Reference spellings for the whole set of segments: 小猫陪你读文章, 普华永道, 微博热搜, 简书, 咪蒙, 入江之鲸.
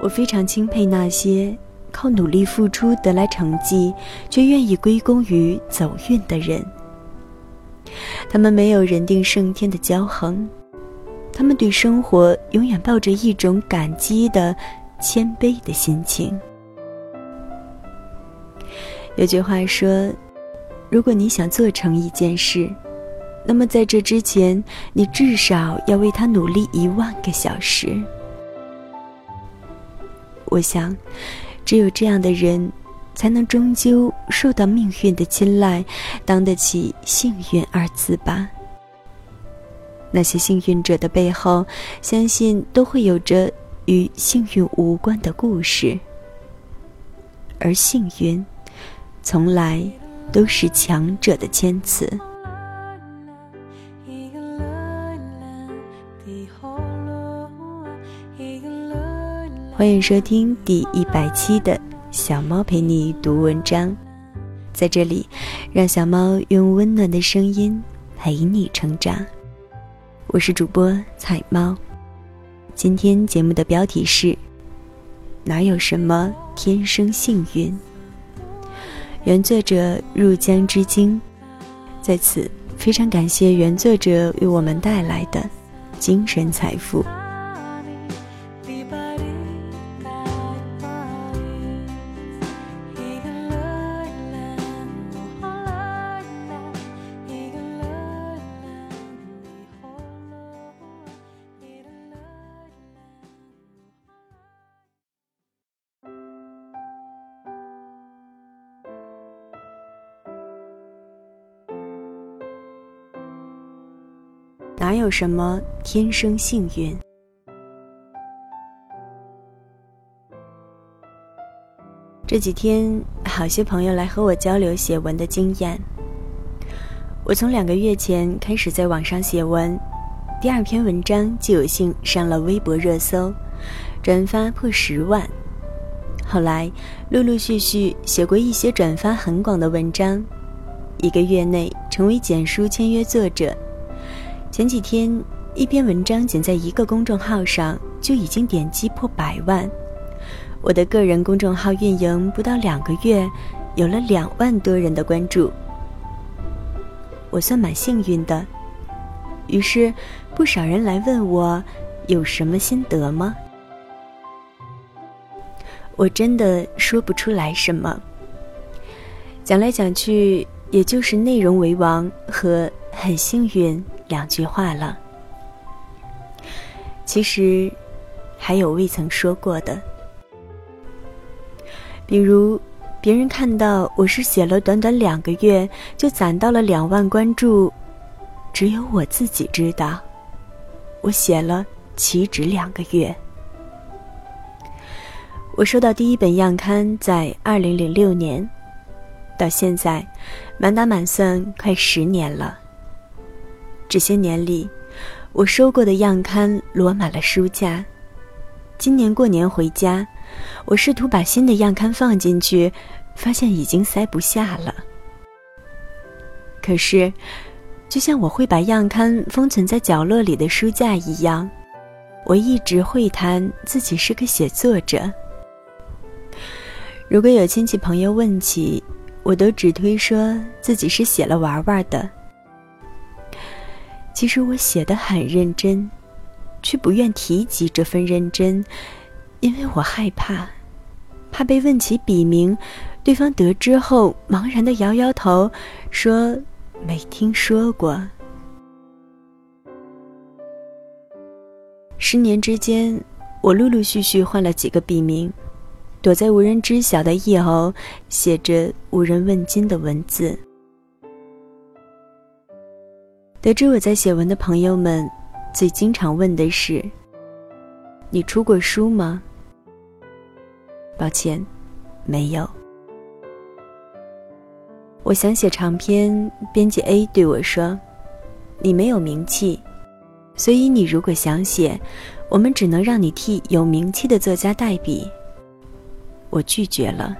我非常钦佩那些靠努力付出得来成绩，却愿意归功于走运的人。他们没有人定胜天的骄横，他们对生活永远抱着一种感激的谦卑的心情。有句话说，如果你想做成一件事，那么在这之前，你至少要为它努力10000个小时。我想，只有这样的人才能终究受到命运的青睐，当得起幸运二字吧。那些幸运者的背后，相信都会有着与幸运无关的故事，而幸运从来都是强者的谦词。欢迎收听第100期的小猫陪你读文章，在这里让小猫用温暖的声音陪你成长。我是主播彩猫，今天节目的标题是哪有什么天生幸运，原作者入江之鲸。在此非常感谢原作者为我们带来的精神财富。哪有什么天生幸运？这几天，好些朋友来和我交流写文的经验。我从2个月前开始在网上写文，第2篇文章就有幸上了微博热搜，转发破10万。后来，陆陆续续写过一些转发很广的文章，1个月内成为简书签约作者。前几天一篇文章仅在一个公众号上就已经点击破100万，我的个人公众号运营不到2个月，有了2万多人的关注，我算蛮幸运的。于是不少人来问我有什么心得吗？我真的说不出来什么，讲来讲去也就是内容为王和很幸运2句话了。其实还有未曾说过的，比如别人看到我是写了短短2个月就攒到了2万关注，只有我自己知道我写了岂止2个月。我收到第一本样刊在2006年，到现在满打满算快10年了。这些年里，我收过的样刊摞满了书架。今年过年回家，我试图把新的样刊放进去，发现已经塞不下了。可是，就像我会把样刊封存在角落里的书架一样，我一直会谈自己是个写作者。如果有亲戚朋友问起，我都只推说自己是写了玩玩的。其实我写得很认真，却不愿提及这份认真，因为我害怕，怕被问起笔名，对方得知后茫然地摇摇头，说没听说过。10年之间，我陆陆续续换了几个笔名，躲在无人知晓的夜后，写着无人问津的文字。得知我在写文的朋友们最经常问的是，你出过书吗？抱歉，没有。我想写长篇，编辑 A 对我说，你没有名气，所以你如果想写，我们只能让你替有名气的作家代笔。我拒绝了。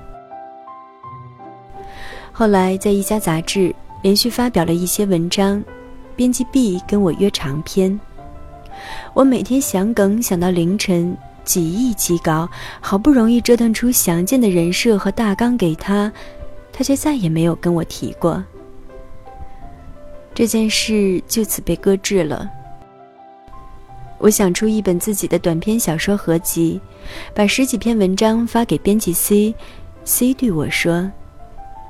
后来在一家杂志连续发表了一些文章，编辑 B 跟我约长篇，我每天想梗想到凌晨，几易其稿，好不容易折腾出详尽的人设和大纲给他，他却再也没有跟我提过。这件事就此被搁置了。我想出一本自己的短篇小说合集，把十几篇文章发给编辑 C 对我说，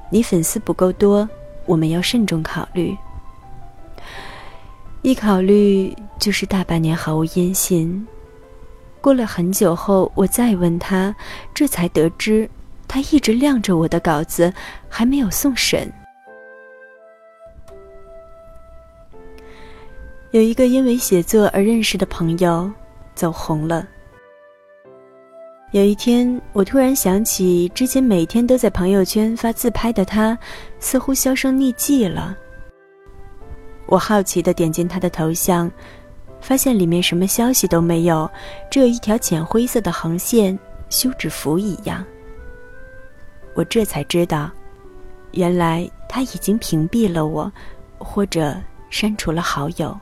你粉丝不够多，我们要慎重考虑。一考虑就是大半年毫无音信。过了很久后，我再问他，这才得知他一直晾着我的稿子，还没有送审。有一个因为写作而认识的朋友走红了。有一天，我突然想起之前每天都在朋友圈发自拍的他似乎销声匿迹了。我好奇地点进他的头像，发现里面什么消息都没有，只有一条浅灰色的横线，休止符一样。我这才知道，原来他已经屏蔽了我，或者删除了好友。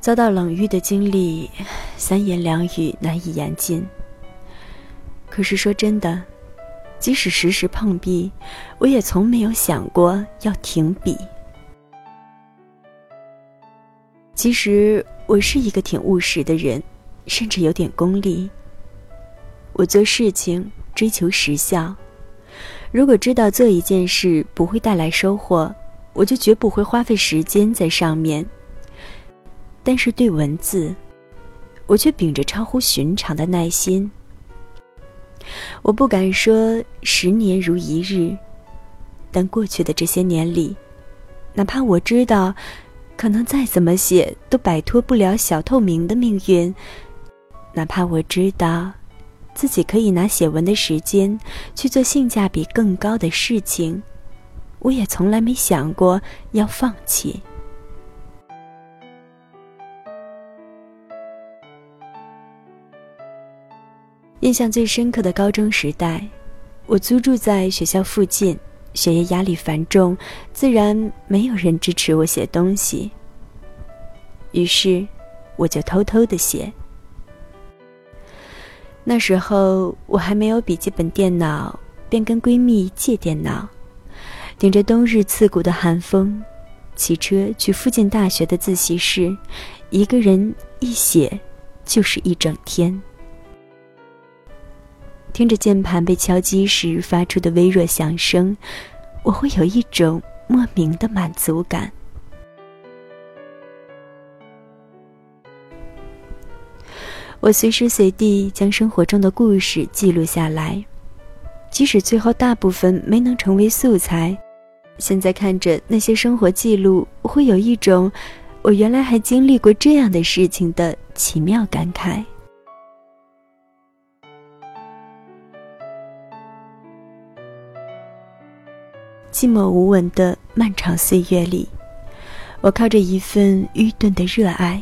遭到冷遇的经历，三言两语难以言尽。可是说真的，即使时时碰壁，我也从没有想过要停笔。其实我是一个挺务实的人，甚至有点功利。我做事情追求实效，如果知道做一件事不会带来收获，我就绝不会花费时间在上面。但是对文字，我却秉着超乎寻常的耐心。我不敢说10年如一日，但过去的这些年里，哪怕我知道可能再怎么写都摆脱不了小透明的命运，哪怕我知道自己可以拿写文的时间去做性价比更高的事情，我也从来没想过要放弃。印象最深刻的高中时代，我租住在学校附近，学业压力繁重，自然没有人支持我写东西。于是，我就偷偷地写。那时候我还没有笔记本电脑，便跟闺蜜借电脑，顶着冬日刺骨的寒风，骑车去附近大学的自习室，一个人一写就是一整天。听着键盘被敲击时发出的微弱响声，我会有一种莫名的满足感。我随时随地将生活中的故事记录下来，即使最后大部分没能成为素材，现在看着那些生活记录，我会有一种我原来还经历过这样的事情的奇妙感慨。寂寞无闻的漫长岁月里，我靠着一份愚钝的热爱，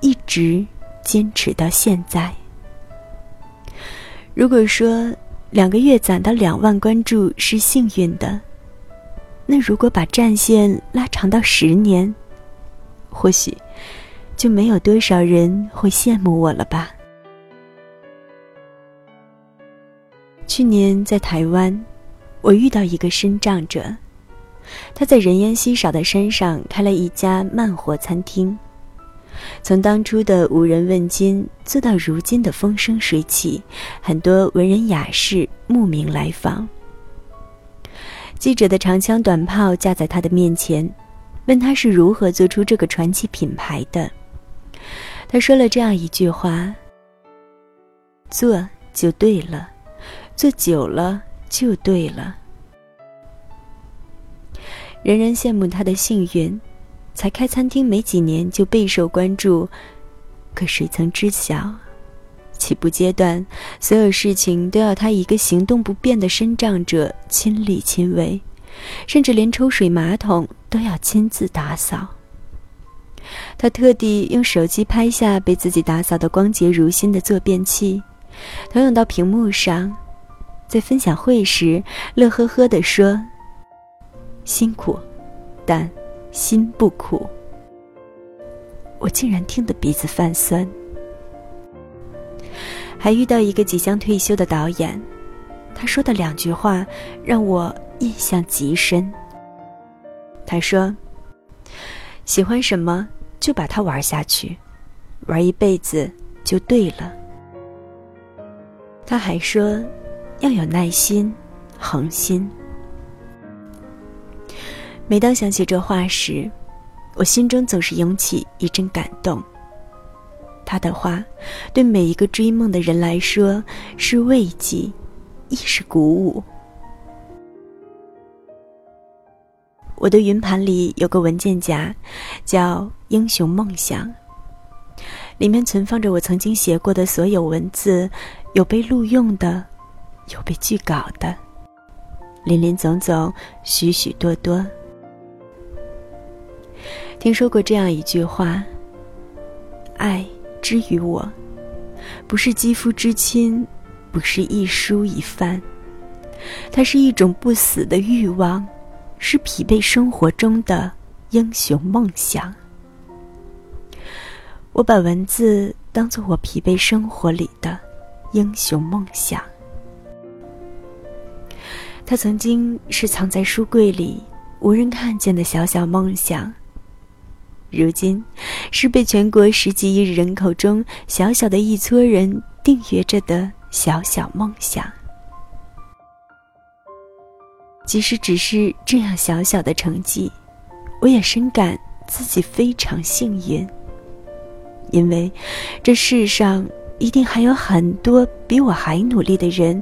一直坚持到现在。如果说2个月攒到2万关注是幸运的，那如果把战线拉长到10年，或许就没有多少人会羡慕我了吧。去年在台湾，我遇到一个身障者，他在人烟稀少的山上开了一家慢活餐厅，从当初的无人问津做到如今的风生水起，很多文人雅士慕名来访。记者的长枪短炮架在他的面前，问他是如何做出这个传奇品牌的。他说了这样一句话：做就对了，做久了就对了。人人羡慕他的幸运，才开餐厅没几年就备受关注，可谁曾知晓，起步阶段所有事情都要他一个行动不便的身障者亲力亲为，甚至连抽水马桶都要亲自打扫。他特地用手机拍下被自己打扫得光洁如新的坐便器，投影到屏幕上，在分享会时乐呵呵地说：辛苦，但心不苦。我竟然听得鼻子泛酸。还遇到一个即将退休的导演，他说的两句话让我印象极深。他说，喜欢什么就把它玩下去，玩一辈子就对了。他还说，要有耐心，恒心。每当想起这话时，我心中总是涌起一阵感动。他的话对每一个追梦的人来说是慰藉，亦是鼓舞。我的云盘里有个文件夹，叫英雄梦想，里面存放着我曾经写过的所有文字，有被录用的，有被拒稿的，林林总总，许许多多。听说过这样一句话，爱之于我，不是肌肤之亲，不是一蔬一饭，它是一种不死的欲望，是疲惫生活中的英雄梦想。我把文字当作我疲惫生活里的英雄梦想。它曾经是藏在书柜里无人看见的小小梦想，如今是被全国10几亿人口中小小的一撮人订阅着的小小梦想。即使只是这样小小的成绩，我也深感自己非常幸运，因为这世上一定还有很多比我还努力的人，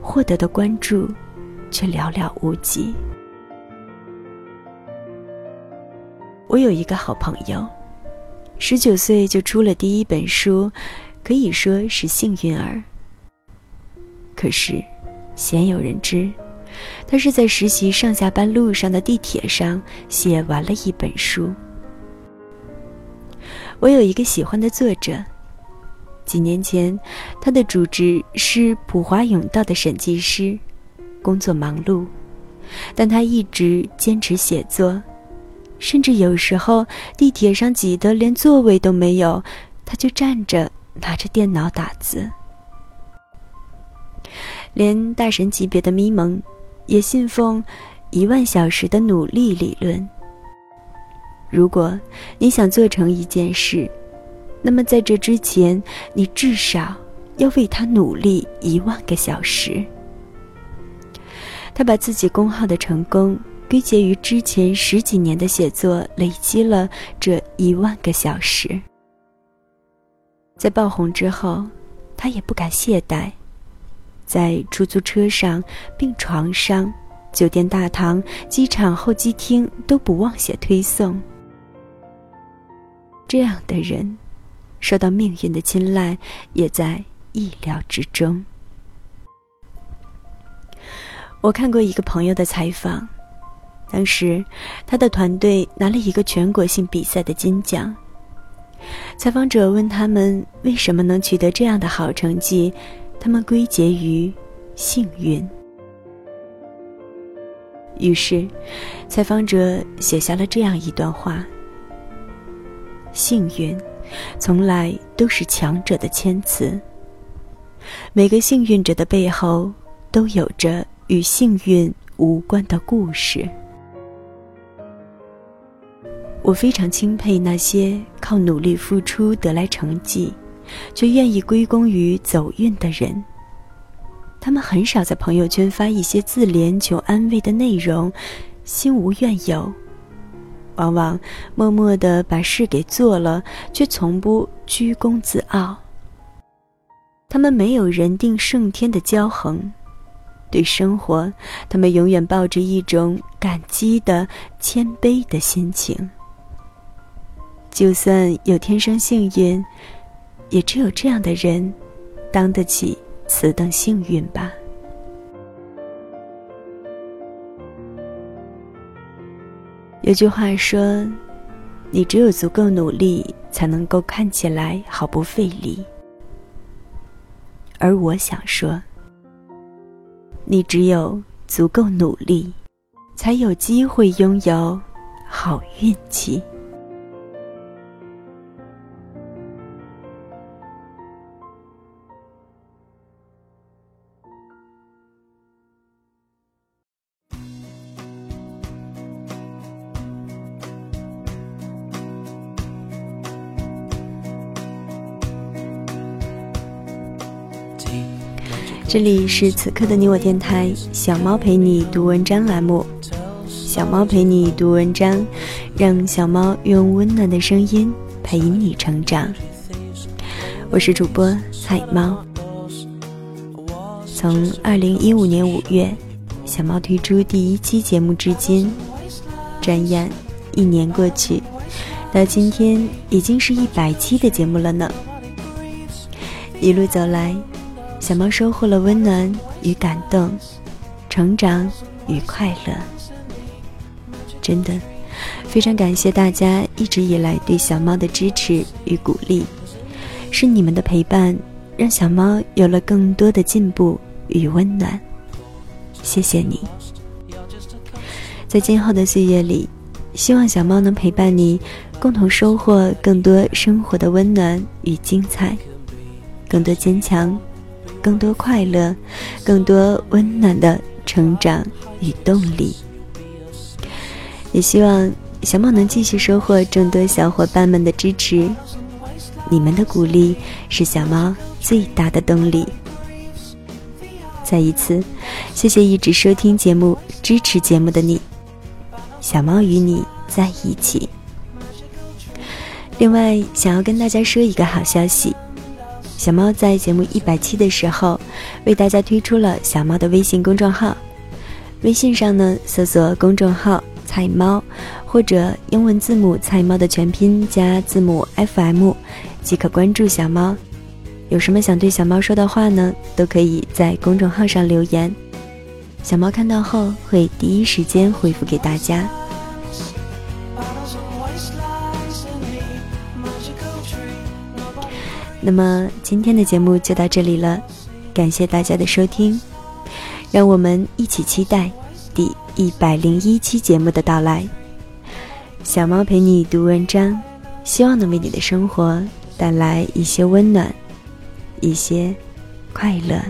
获得的关注却寥寥无几。我有一个好朋友，19岁就出了第一本书，可以说是幸运儿。可是鲜有人知，他是在实习上下班路上的地铁上写完了一本书。我有一个喜欢的作者，几年前他的主职是普华永道的审计师，工作忙碌，但他一直坚持写作，甚至有时候地铁上挤得连座位都没有，他就站着拿着电脑打字。连大神级别的咪蒙也信奉10000小时的努力理论。如果你想做成一件事，那么在这之前，你至少要为它努力10000个小时。他把自己公号的成功归结于之前10几年的写作累积了这10000个小时。在爆红之后，他也不敢懈怠，在出租车上、病床上、酒店大堂、机场候机厅都不忘写推送。这样的人受到命运的青睐也在意料之中。我看过一个朋友的采访，当时他的团队拿了一个全国性比赛的金奖，采访者问他们为什么能取得这样的好成绩，他们归结于幸运。于是采访者写下了这样一段话：幸运从来都是强者的谦词，每个幸运者的背后都有着与幸运无关的故事。我非常钦佩那些靠努力付出得来成绩，却愿意归功于走运的人。他们很少在朋友圈发一些自怜求安慰的内容，心无怨尤，往往默默地把事给做了，却从不居功自傲。他们没有人定胜天的骄横，对生活，他们永远抱着一种感激的谦卑的心情。就算有天生幸运，也只有这样的人当得起此等幸运吧。有句话说，你只有足够努力，才能够看起来毫不费力。而我想说，你只有足够努力，才有机会拥有好运气。这里是此刻的你我电台，小猫陪你读文章栏目。小猫陪你读文章，让小猫用温暖的声音陪你成长。我是主播菜猫。从2015年5月小猫推出第一期节目至今，转眼1年过去，到今天已经是100期的节目了呢。一路走来，小猫收获了温暖与感动，成长与快乐。真的非常感谢大家一直以来对小猫的支持与鼓励，是你们的陪伴让小猫有了更多的进步与温暖，谢谢你。在今后的岁月里，希望小猫能陪伴你，共同收获更多生活的温暖与精彩，更多坚强，更多快乐，更多温暖的成长与动力。也希望小猫能继续收获众多小伙伴们的支持，你们的鼓励是小猫最大的动力。再一次谢谢一直收听节目支持节目的你，小猫与你在一起。另外想要跟大家说一个好消息，小猫在节目100期的时候为大家推出了小猫的微信公众号，微信上呢搜索公众号菜猫，或者英文字母菜猫的全拼加字母 FM 即可关注小猫。有什么想对小猫说的话呢，都可以在公众号上留言，小猫看到后会第一时间回复给大家。那么今天的节目就到这里了，感谢大家的收听，让我们一起期待第101期节目的到来。小猫陪你读文章，希望能为你的生活带来一些温暖，一些快乐。